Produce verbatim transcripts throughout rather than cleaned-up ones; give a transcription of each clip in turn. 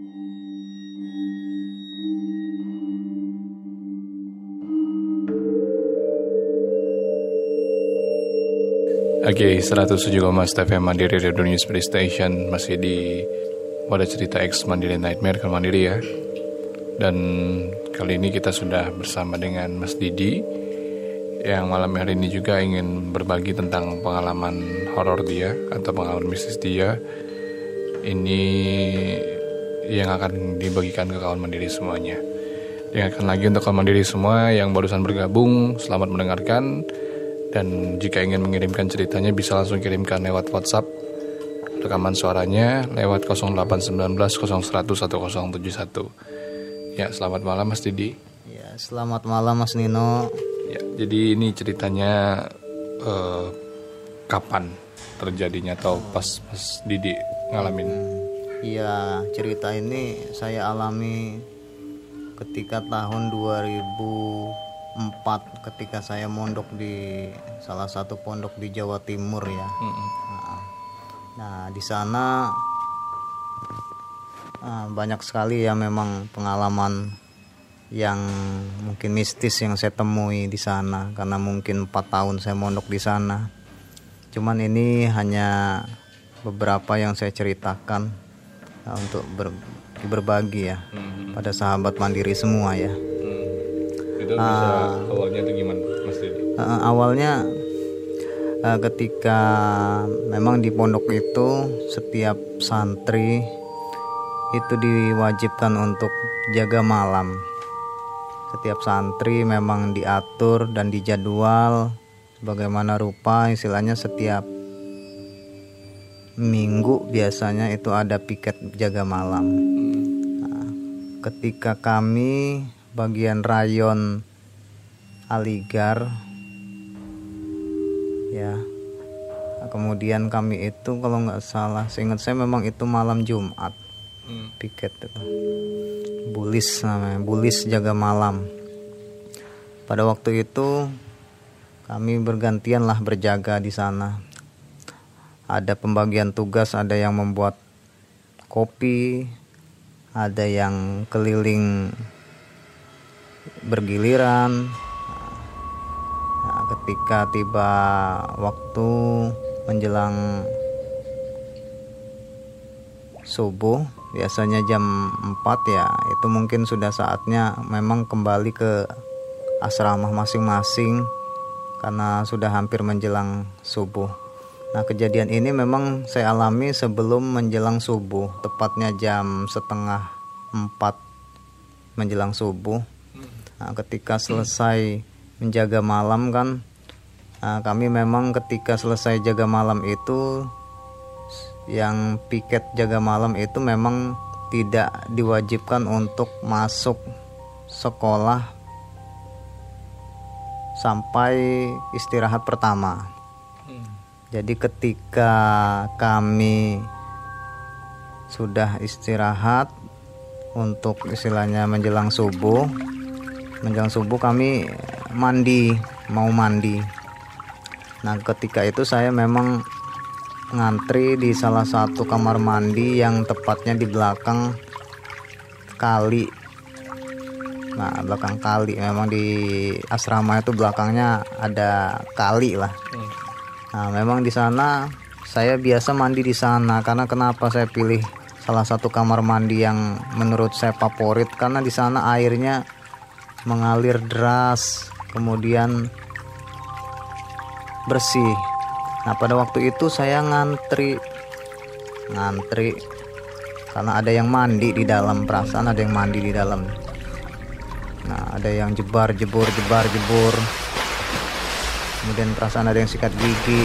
Oke, okay, seratus tujuh koma empat F M Mandiri Radio News Station, masih di pada cerita X Mandiri Nightmare kalau Mandiri ya. Dan kali ini kita sudah bersama dengan Mas Didi yang malam hari ini juga ingin berbagi tentang pengalaman horor dia atau pengalaman mistis dia. Ini yang akan dibagikan ke kawan Mandiri semuanya. Dengarkan lagi untuk kawan Mandiri semua yang barusan bergabung, selamat mendengarkan. Dan jika ingin mengirimkan ceritanya bisa langsung kirimkan lewat WhatsApp rekaman suaranya lewat nol delapan satu sembilan nol nol nol satu nol nol tujuh satu. Ya, selamat malam Mas Didi. Ya, selamat malam Mas Nino. Ya, jadi ini ceritanya eh, kapan terjadinya atau pas Mas Didi ngalamin? Iya, cerita ini saya alami ketika tahun dua ribu empat ketika saya mondok di salah satu pondok di Jawa Timur ya. Mm-hmm. Nah, nah di sana nah, banyak sekali ya memang pengalaman yang mungkin mistis yang saya temui di sana karena mungkin empat tahun saya mondok di sana. Cuman ini hanya beberapa yang saya ceritakan nah, untuk ber, berbagi ya mm-hmm. pada sahabat Mandiri semua ya. Itu bisa, uh, awalnya itu gimana Mas Didi? Uh, awalnya uh, ketika memang di pondok itu setiap santri itu diwajibkan untuk jaga malam. Setiap santri memang diatur dan dijadwal sebagaimana rupa, istilahnya setiap minggu biasanya itu ada piket jaga malam. Uh, ketika kami bagian rayon Aligar ya, kemudian kami itu kalau nggak salah seingat saya memang itu malam Jumat hmm. piket itu bulis namanya, bulis jaga malam. Pada waktu itu kami bergantianlah berjaga di sana, ada pembagian tugas, ada yang membuat kopi, ada yang keliling bergiliran. Nah, ketika tiba waktu menjelang subuh biasanya jam empat ya, itu mungkin sudah saatnya memang kembali ke asrama masing-masing karena sudah hampir menjelang subuh. Nah, kejadian ini memang saya alami sebelum menjelang subuh, tepatnya jam setengah empat menjelang subuh. Nah, ketika selesai menjaga malam kan, nah, kami memang ketika selesai jaga malam itu, yang piket jaga malam itu memang tidak diwajibkan untuk masuk sekolah sampai istirahat pertama. Jadi ketika kami sudah istirahat untuk istilahnya menjelang subuh, menjelang subuh kami mandi, mau mandi. Nah, ketika itu saya memang ngantri di salah satu kamar mandi yang tepatnya di belakang kali. Nah, belakang kali, memang di asrama itu belakangnya ada kali lah. Nah, memang di sana saya biasa mandi di sana karena kenapa saya pilih salah satu kamar mandi yang menurut saya favorit karena di sana airnya mengalir deras, kemudian bersih. Nah, pada waktu itu saya ngantri, ngantri karena ada yang mandi di dalam, perasaan ada yang mandi di dalam. Nah, ada yang jebar, jebur, jebar, jebur. Kemudian perasaan ada yang sikat gigi.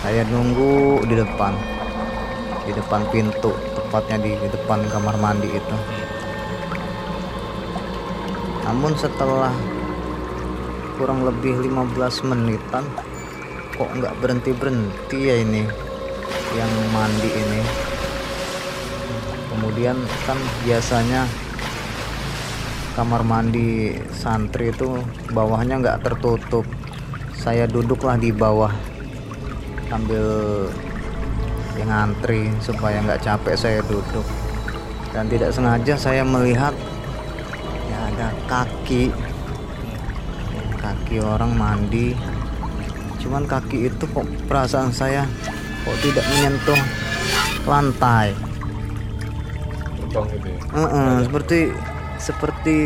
Saya nunggu di depan, di depan pintu, tepatnya di, di depan kamar mandi itu. Namun setelah kurang lebih lima belas menitan kok nggak berhenti-berhenti ya ini yang mandi ini. Kemudian kan biasanya kamar mandi santri itu bawahnya nggak tertutup. Saya duduklah di bawah sambil yang ngantri supaya nggak capek, saya duduk. dan tidak sengaja saya melihat ya ada kaki kaki orang mandi, cuman kaki itu kok perasaan saya kok tidak menyentuh lantai. Lutang gitu ya? uh -uh, seperti seperti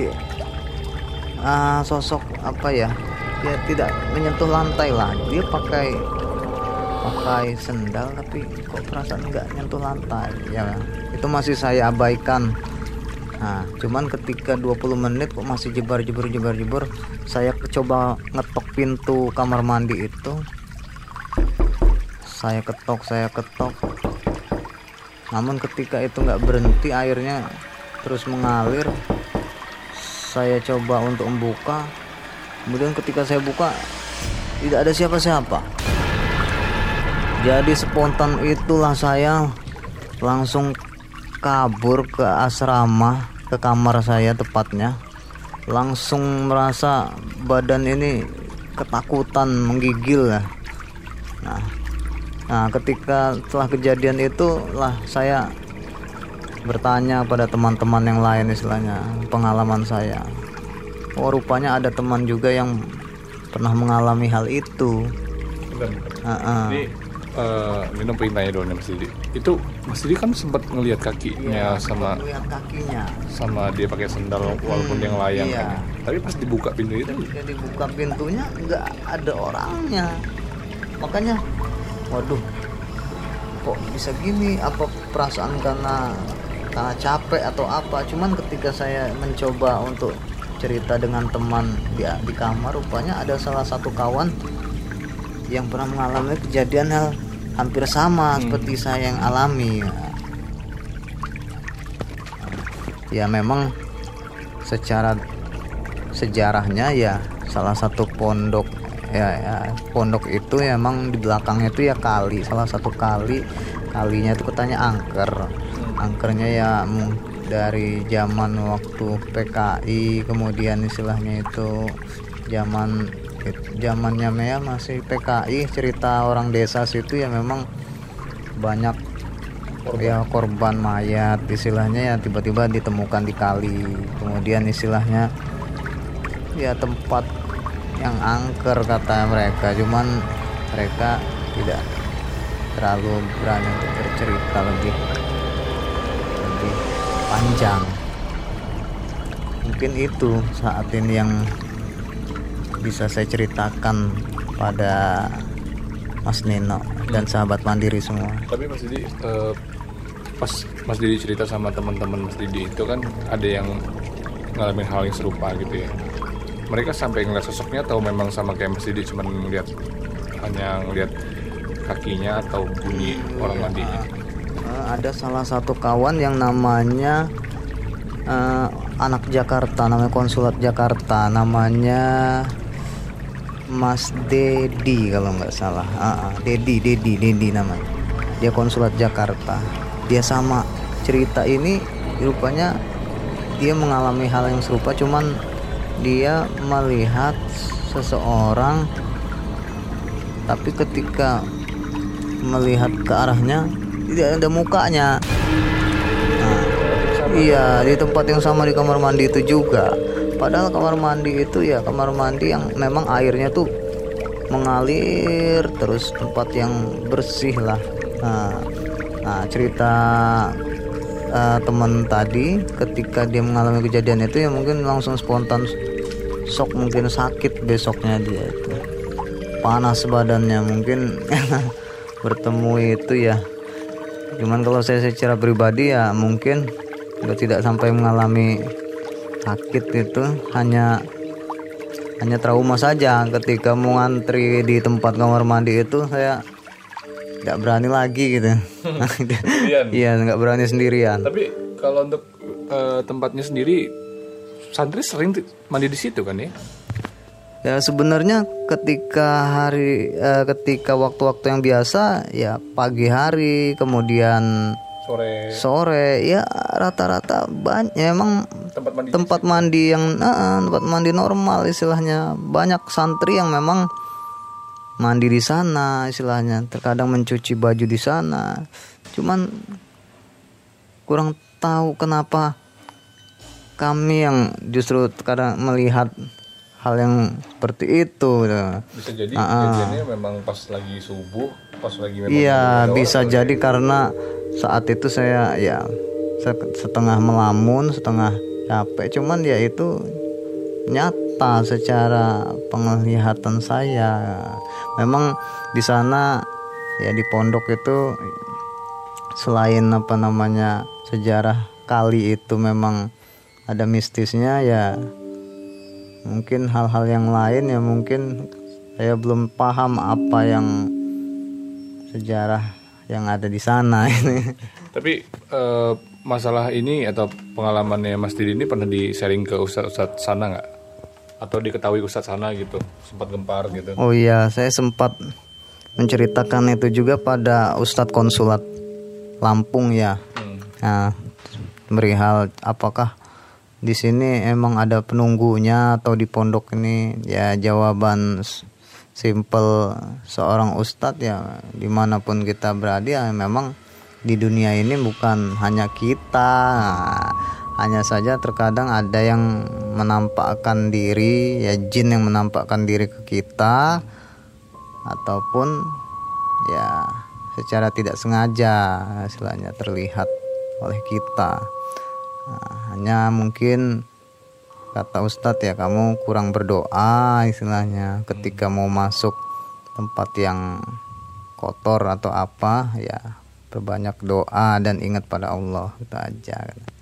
uh, sosok apa ya, dia tidak menyentuh lantai lah, dia pakai pakai sendal tapi kok perasaan nggak menyentuh lantai ya, itu masih saya abaikan. Nah, cuman ketika dua puluh menit kok masih jebar-jebar-jebar-jebar, saya coba ngetok pintu kamar mandi itu. Saya ketok, saya ketok. Namun ketika itu nggak berhenti, airnya terus mengalir. Saya coba untuk membuka. Kemudian ketika saya buka, tidak ada siapa-siapa. Jadi spontan itulah saya langsung kabur ke asrama, ke kamar saya tepatnya. Langsung merasa badan ini ketakutan, menggigil lah. Nah, nah ketika setelah kejadian itu lah saya bertanya pada teman-teman yang lain, istilahnya pengalaman saya. Oh, rupanya ada teman juga yang pernah mengalami hal itu. Bentar, bentar. Uh -uh. Jadi uh, minum perintahnya dong ya Mas Didi. Itu Mas Didi kan sempat ngelihat kakinya, iya, sama kakinya, sama dia pakai sendal walaupun hmm, yang layang. Iya. Kan. Tapi pas dibuka pintu itu, ketika dibuka pintunya nggak ada orangnya. Makanya, waduh, kok bisa gini? Apa perasaan karena karena capek atau apa? Cuman ketika saya mencoba untuk cerita dengan teman di, di kamar, rupanya ada salah satu kawan yang pernah mengalami kejadian hal hampir sama hmm. seperti saya yang alami. Ya memang secara sejarahnya ya salah satu pondok ya, ya pondok itu ya, emang di belakangnya itu ya kali, salah satu kali, kalinya itu katanya angker, angkernya ya mungkin dari zaman waktu P K I, kemudian istilahnya itu zaman zamannya ya masih P K I, cerita orang desa situ ya memang banyak korban. Ya korban mayat istilahnya ya tiba-tiba ditemukan di kali, kemudian istilahnya ya tempat yang angker kata mereka, cuman mereka tidak terlalu berani untuk bercerita lebih lebih panjang. Mungkin itu saat ini yang bisa saya ceritakan pada Mas Nino dan sahabat Mandiri semua. Tapi Mas Didi, eh, pas Mas Didi cerita sama teman-teman Mas Didi itu kan ada yang ngalamin hal yang serupa gitu ya. Mereka sampai ngeliat sosoknya atau memang sama kayak Mas Didi cuman ngeliat, hanya ngeliat kakinya atau bunyi orang mandinya? Ada salah satu kawan yang namanya uh, anak Jakarta, namanya Konsulat Jakarta, namanya Mas Dedi kalau nggak salah. uh, Dedi, Dedi, Dedi namanya. Dia Konsulat Jakarta. Dia sama cerita ini, rupanya dia mengalami hal yang serupa, cuman dia melihat seseorang, tapi ketika melihat ke arahnya tidak ada mukanya. Nah, iya, di tempat yang sama di kamar mandi itu juga. Padahal kamar mandi itu ya kamar mandi yang memang airnya tuh mengalir terus, tempat yang bersih lah. Nah, nah cerita uh, teman tadi ketika dia mengalami kejadian itu ya mungkin langsung spontan shock, mungkin sakit besoknya dia itu panas badannya mungkin bertemu itu ya. Cuman kalau saya secara pribadi ya mungkin juga tidak sampai mengalami sakit itu, hanya hanya trauma saja. Ketika mau ngantri di tempat kamar mandi itu saya nggak berani lagi gitu. Iya, nggak berani sendirian. Tapi kalau untuk uh, tempatnya sendiri, santri sering mandi di situ kan ya? Ya sebenarnya ketika hari eh, ketika waktu-waktu yang biasa ya pagi hari kemudian sore sore ya rata-rata banyak ya, emang tempat mandi, tempat mandi yang eh, tempat mandi normal istilahnya, banyak santri yang memang mandi di sana istilahnya, terkadang mencuci baju di sana, cuman kurang tahu kenapa kami yang justru kadang melihat hal yang seperti itu. Bisa jadi kejadiannya memang pas lagi subuh, pas lagi memang. Iya, bisa jadi karena saat itu saya ya setengah melamun, setengah capek. Cuman ya itu nyata secara penglihatan saya. Memang di sana ya di pondok itu selain apa namanya sejarah kali itu memang ada mistisnya ya. Mungkin hal-hal yang lain ya mungkin saya belum paham apa yang sejarah yang ada di sana ini. Tapi e, masalah ini atau pengalamannya Mas Didi ini pernah di-sharing ke ustadz-ustadz sana nggak? Atau diketahui ustadz sana gitu, sempat gempar gitu? Oh iya, saya sempat menceritakan itu juga pada ustadz konsulat Lampung ya. Hmm. Nah, perihal apakah di sini emang ada penunggunya atau di pondok ini ya jawaban simpel seorang ustadz ya dimanapun kita berada ya memang di dunia ini bukan hanya kita, hanya saja terkadang ada yang menampakkan diri ya jin yang menampakkan diri ke kita ataupun ya secara tidak sengaja istilahnya terlihat oleh kita. Nah, hanya mungkin kata ustadz ya kamu kurang berdoa istilahnya ketika mau masuk tempat yang kotor atau apa ya perbanyak doa dan ingat pada Allah, itu aja.